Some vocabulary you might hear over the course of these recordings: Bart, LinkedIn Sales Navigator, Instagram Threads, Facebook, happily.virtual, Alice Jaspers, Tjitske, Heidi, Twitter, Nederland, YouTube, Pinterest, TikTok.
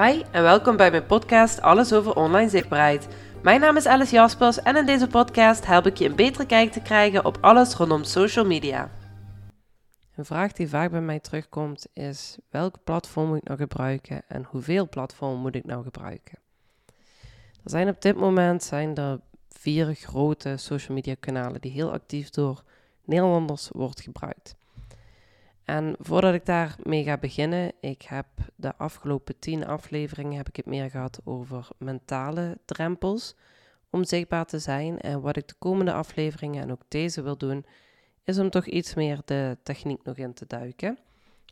Hi en welkom bij mijn podcast Alles over online zichtbaarheid. Mijn naam is Alice Jaspers en in deze podcast help ik je een betere kijk te krijgen op alles rondom social media. Een vraag die vaak bij mij terugkomt is: welk platform moet ik nou gebruiken en hoeveel platform moet ik nou gebruiken? Er zijn op dit moment 4 grote social media kanalen die heel actief door Nederlanders wordt gebruikt. En voordat ik daarmee ga beginnen, ik heb de afgelopen 10 afleveringen heb ik het meer gehad over mentale drempels om zichtbaar te zijn. En wat ik de komende afleveringen en ook deze wil doen, is om toch iets meer de techniek nog in te duiken.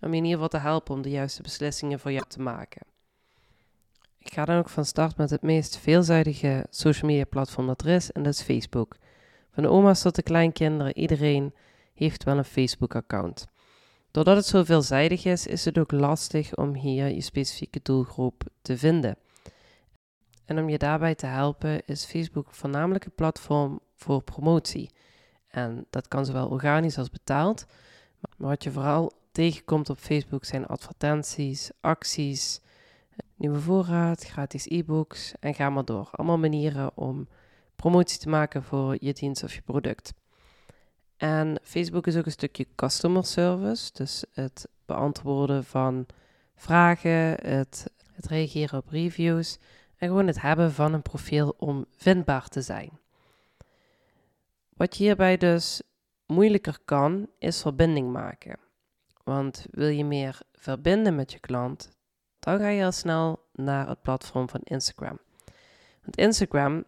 Om je in ieder geval te helpen om de juiste beslissingen voor jou te maken. Ik ga dan ook van start met het meest veelzijdige social media platform dat er is, en dat is Facebook. Van de oma's tot de kleinkinderen, iedereen heeft wel een Facebook-account. Doordat het zo veelzijdig is, is het ook lastig om hier je specifieke doelgroep te vinden. En om je daarbij te helpen is Facebook voornamelijk een platform voor promotie. En dat kan zowel organisch als betaald. Maar wat je vooral tegenkomt op Facebook zijn advertenties, acties, nieuwe voorraad, gratis e-books en ga maar door. Allemaal manieren om promotie te maken voor je dienst of je product. En Facebook is ook een stukje customer service, dus het beantwoorden van vragen, het reageren op reviews en gewoon het hebben van een profiel om vindbaar te zijn. Wat je hierbij dus moeilijker kan, is verbinding maken. Want wil je meer verbinden met je klant, dan ga je al snel naar het platform van Instagram. Want Instagram,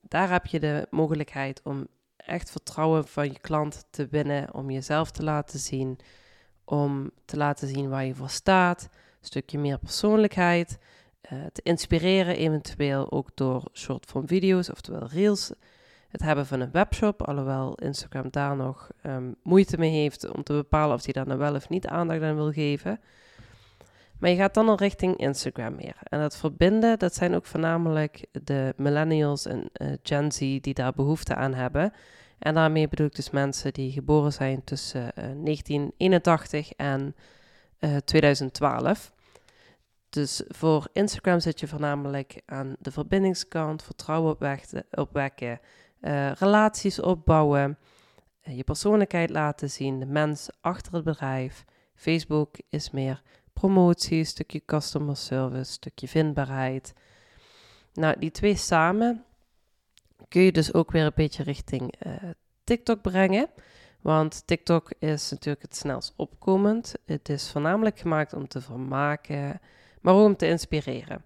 daar heb je de mogelijkheid om echt vertrouwen van je klant te winnen, om jezelf te laten zien, om te laten zien waar je voor staat, een stukje meer persoonlijkheid, te inspireren eventueel ook door short form video's, oftewel reels, het hebben van een webshop, alhoewel Instagram daar nog moeite mee heeft om te bepalen of hij daar nou wel of niet aandacht aan wil geven. Maar je gaat dan al richting Instagram meer. En dat verbinden, dat zijn ook voornamelijk de millennials en Gen Z die daar behoefte aan hebben. En daarmee bedoel ik dus mensen die geboren zijn tussen 1981 en 2012. Dus voor Instagram zit je voornamelijk aan de verbindingskant, vertrouwen opwekken, relaties opbouwen, je persoonlijkheid laten zien, de mens achter het bedrijf. Facebook is meer promotie, stukje customer service, stukje vindbaarheid. Nou, die twee samen kun je dus ook weer een beetje richting TikTok brengen. Want TikTok is natuurlijk het snelst opkomend. Het is voornamelijk gemaakt om te vermaken, maar ook om te inspireren.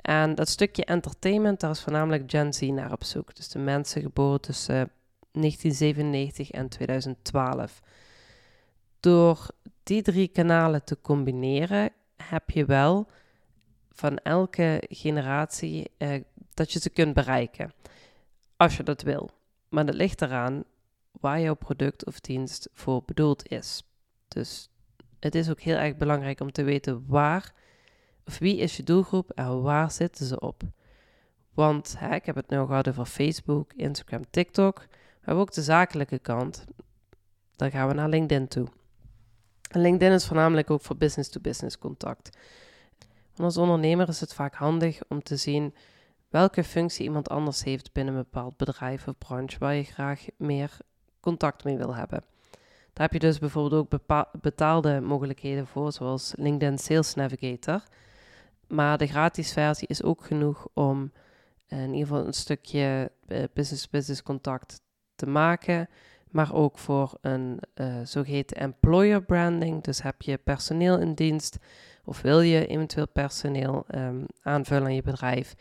En dat stukje entertainment, daar is voornamelijk Gen Z naar op zoek. Dus de mensen geboren tussen 1997 en 2012. Door die 3 kanalen te combineren, heb je wel van elke generatie dat je ze kunt bereiken. Als je dat wil. Maar dat ligt eraan waar jouw product of dienst voor bedoeld is. Dus het is ook heel erg belangrijk om te weten waar of wie is je doelgroep en waar zitten ze op. Want ik heb het nu gehad over Facebook, Instagram, TikTok. We hebben ook de zakelijke kant. Dan gaan we naar LinkedIn toe. En LinkedIn is voornamelijk ook voor business-to-business contact. Want als ondernemer is het vaak handig om te zien welke functie iemand anders heeft binnen een bepaald bedrijf of branche waar je graag meer contact mee wil hebben. Daar heb je dus bijvoorbeeld ook betaalde mogelijkheden voor, zoals LinkedIn Sales Navigator. Maar de gratis versie is ook genoeg om in ieder geval een stukje business-to-business contact te maken. Maar ook voor een zogeheten employer branding. Dus heb je personeel in dienst of wil je eventueel personeel aanvullen aan je bedrijf,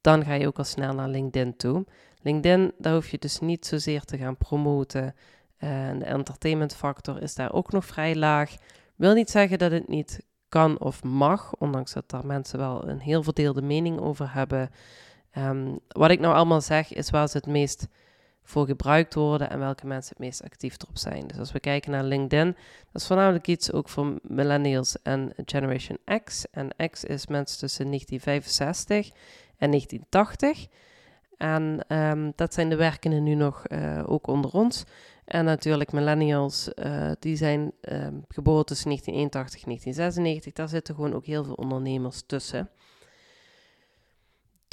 dan ga je ook al snel naar LinkedIn toe. LinkedIn, daar hoef je dus niet zozeer te gaan promoten. De entertainment factor is daar ook nog vrij laag. Wil niet zeggen dat het niet kan of mag, ondanks dat daar mensen wel een heel verdeelde mening over hebben. Wat ik nou allemaal zeg, is waar ze het meest voor gebruikt worden en welke mensen het meest actief erop zijn. Dus als we kijken naar LinkedIn, dat is voornamelijk iets ook voor millennials en Generation X. En X is mensen tussen 1965 en 1980. En dat zijn de werkenden nu nog ook onder ons. En natuurlijk millennials, die zijn geboren tussen 1981 en 1996. Daar zitten gewoon ook heel veel ondernemers tussen.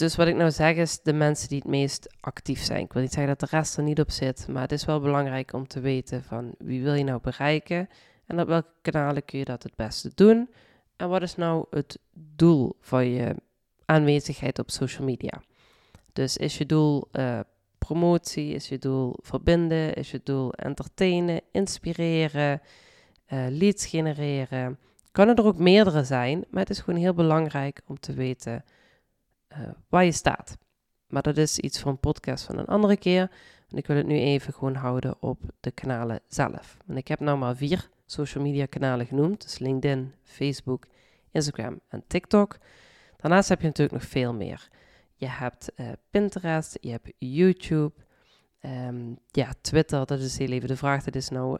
Dus wat ik nou zeg is de mensen die het meest actief zijn. Ik wil niet zeggen dat de rest er niet op zit, maar het is wel belangrijk om te weten van wie wil je nou bereiken en op welke kanalen kun je dat het beste doen. En wat is nou het doel van je aanwezigheid op social media? Dus is je doel promotie, is je doel verbinden, is je doel entertainen, inspireren, leads genereren. Kan er ook meerdere zijn, maar het is gewoon heel belangrijk om te weten waar je staat. Maar dat is iets voor een podcast van een andere keer. En ik wil het nu even gewoon houden op de kanalen zelf. Want ik heb nou maar 4 social media kanalen genoemd. Dus LinkedIn, Facebook, Instagram en TikTok. Daarnaast heb je natuurlijk nog veel meer. Je hebt Pinterest, je hebt YouTube, Twitter, dat is heel even de vraag. Dat is nou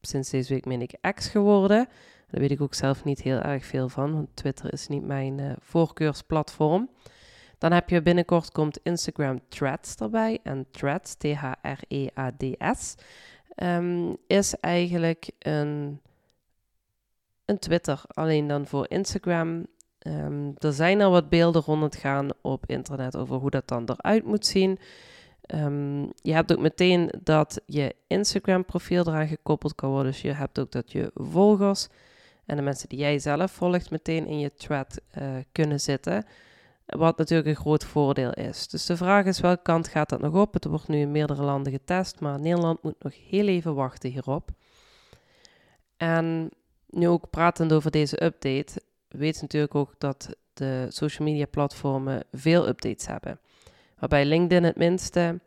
sinds deze week meen ik X geworden. Daar weet ik ook zelf niet heel erg veel van, want Twitter is niet mijn voorkeursplatform. Dan heb je binnenkort komt Instagram Threads erbij. En Threads, T-H-R-E-A-D-S, is eigenlijk een Twitter, alleen dan voor Instagram. Er zijn al wat beelden rondgaan op internet over hoe dat dan eruit moet zien. Je hebt ook meteen dat je Instagram-profiel eraan gekoppeld kan worden. Dus je hebt ook dat je volgers en de mensen die jij zelf volgt meteen in je thread kunnen zitten. Wat natuurlijk een groot voordeel is. Dus de vraag is, welke kant gaat dat nog op? Het wordt nu in meerdere landen getest, maar Nederland moet nog heel even wachten hierop. En nu ook pratend over deze update, weet natuurlijk ook dat de social media platformen veel updates hebben. Waarbij LinkedIn het minste.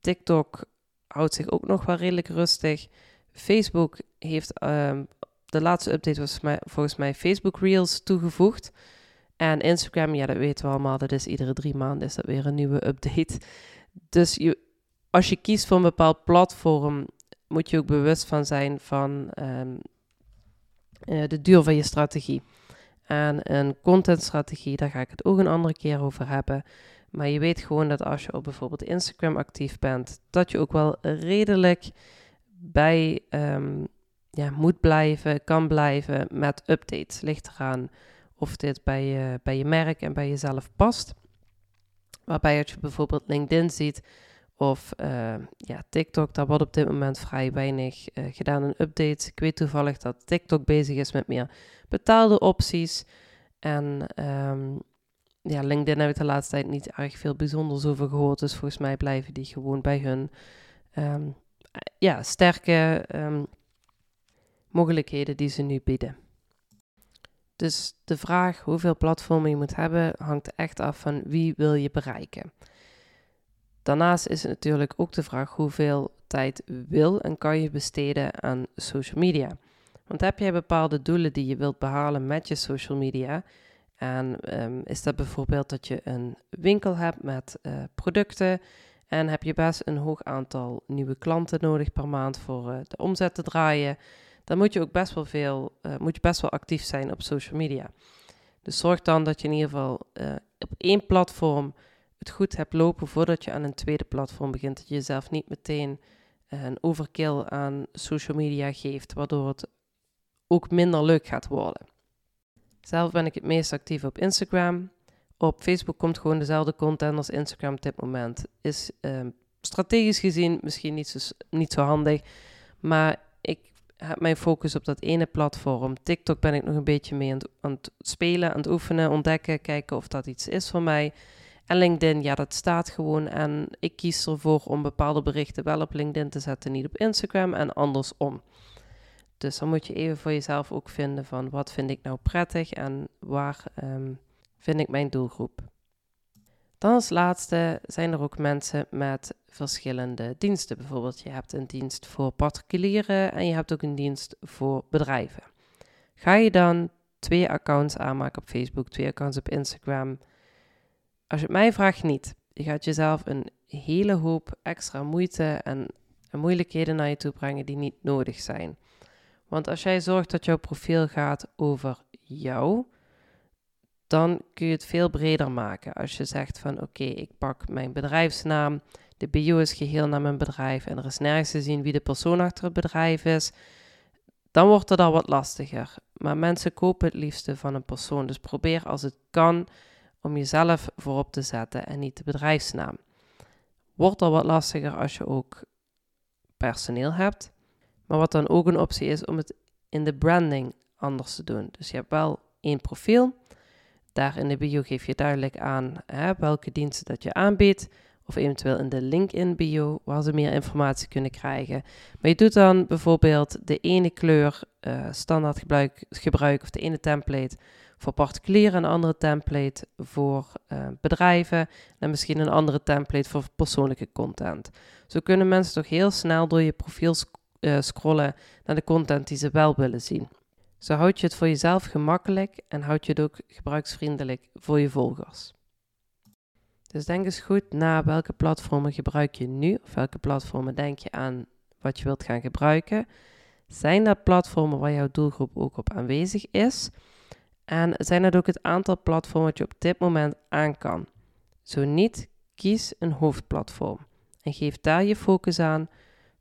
TikTok houdt zich ook nog wel redelijk rustig. Facebook heeft de laatste update was volgens mij Facebook Reels toegevoegd. En Instagram, ja dat weten we allemaal, dat is iedere 3 maanden is dat weer een nieuwe update. Dus als je kiest voor een bepaald platform, moet je ook bewust van zijn van de duur van je strategie. En een contentstrategie, daar ga ik het ook een andere keer over hebben. Maar je weet gewoon dat als je op bijvoorbeeld Instagram actief bent, dat je ook wel redelijk bij moet blijven, kan blijven met updates. Ligt eraan of dit bij je merk en bij jezelf past. Waarbij als je bijvoorbeeld LinkedIn ziet of TikTok, daar wordt op dit moment vrij weinig gedaan aan updates. Ik weet toevallig dat TikTok bezig is met meer betaalde opties. En LinkedIn heb ik de laatste tijd niet erg veel bijzonders over gehoord. Dus volgens mij blijven die gewoon bij hun sterke mogelijkheden die ze nu bieden. Dus de vraag hoeveel platformen je moet hebben hangt echt af van wie wil je bereiken. Daarnaast is het natuurlijk ook de vraag hoeveel tijd wil en kan je besteden aan social media. Want heb jij bepaalde doelen die je wilt behalen met je social media? En is dat bijvoorbeeld dat je een winkel hebt met producten en heb je best een hoog aantal nieuwe klanten nodig per maand voor de omzet te draaien? Dan moet je ook best wel actief zijn op social media. Dus zorg dan dat je in ieder geval op 1 platform het goed hebt lopen voordat je aan een 2e platform begint. Dat je jezelf niet meteen een overkill aan social media geeft, waardoor het ook minder leuk gaat worden. Zelf ben ik het meest actief op Instagram. Op Facebook komt gewoon dezelfde content als Instagram op dit moment. Is strategisch gezien misschien niet zo handig, maar ik heb mijn focus op dat ene platform. TikTok ben ik nog een beetje mee aan het spelen, aan het oefenen, ontdekken, kijken of dat iets is voor mij. En LinkedIn, ja, dat staat gewoon. En ik kies ervoor om bepaalde berichten wel op LinkedIn te zetten, niet op Instagram en andersom. Dus dan moet je even voor jezelf ook vinden van wat vind ik nou prettig en waar vind ik mijn doelgroep. Dan als laatste zijn er ook mensen met verschillende diensten. Bijvoorbeeld je hebt een dienst voor particulieren en je hebt ook een dienst voor bedrijven. Ga je dan 2 accounts aanmaken op Facebook, 2 accounts op Instagram? Als je het mij vraagt, niet. Je gaat jezelf een hele hoop extra moeite en moeilijkheden naar je toe brengen die niet nodig zijn. Want als jij zorgt dat jouw profiel gaat over jou, dan kun je het veel breder maken. Als je zegt van oké, ik pak mijn bedrijfsnaam, de bio is geheel naar mijn bedrijf en er is nergens te zien wie de persoon achter het bedrijf is, dan wordt het al wat lastiger. Maar mensen kopen het liefste van een persoon. Dus probeer als het kan om jezelf voorop te zetten en niet de bedrijfsnaam. Wordt al wat lastiger als je ook personeel hebt. Maar wat dan ook een optie is om het in de branding anders te doen. Dus je hebt wel één profiel. Daar in de bio geef je duidelijk aan welke diensten dat je aanbiedt. Of eventueel in de LinkedIn bio, waar ze meer informatie kunnen krijgen. Maar je doet dan bijvoorbeeld de ene kleur standaard gebruik of de ene template voor particulieren, een andere template voor bedrijven en misschien een andere template voor persoonlijke content. Zo kunnen mensen toch heel snel door je profiel scrollen naar de content die ze wel willen zien. Zo houd je het voor jezelf gemakkelijk en houd je het ook gebruiksvriendelijk voor je volgers. Dus denk eens goed na welke platformen gebruik je nu of welke platformen denk je aan wat je wilt gaan gebruiken. Zijn dat platformen waar jouw doelgroep ook op aanwezig is? En zijn dat ook het aantal platformen dat je op dit moment aan kan? Zo niet, kies een hoofdplatform en geef daar je focus aan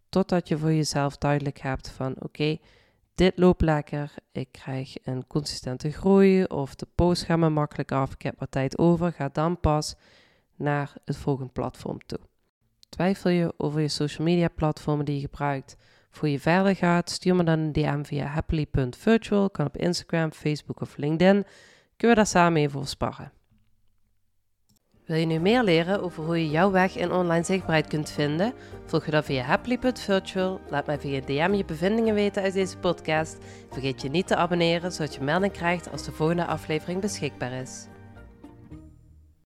totdat je voor jezelf duidelijk hebt van oké, dit loopt lekker, ik krijg een consistente groei of de posts gaan me makkelijk af, ik heb wat tijd over, ga dan pas naar het volgende platform toe. Twijfel je over je social media platformen die je gebruikt? Voor je verder gaat, stuur me dan een DM via happily.virtual. Kan op Instagram, Facebook of LinkedIn. Kunnen we daar samen even over sparren. Wil je nu meer leren over hoe je jouw weg in online zichtbaarheid kunt vinden? Volg je dan via happily.virtual. Laat mij via DM je bevindingen weten uit deze podcast. Vergeet je niet te abonneren, zodat je melding krijgt als de volgende aflevering beschikbaar is.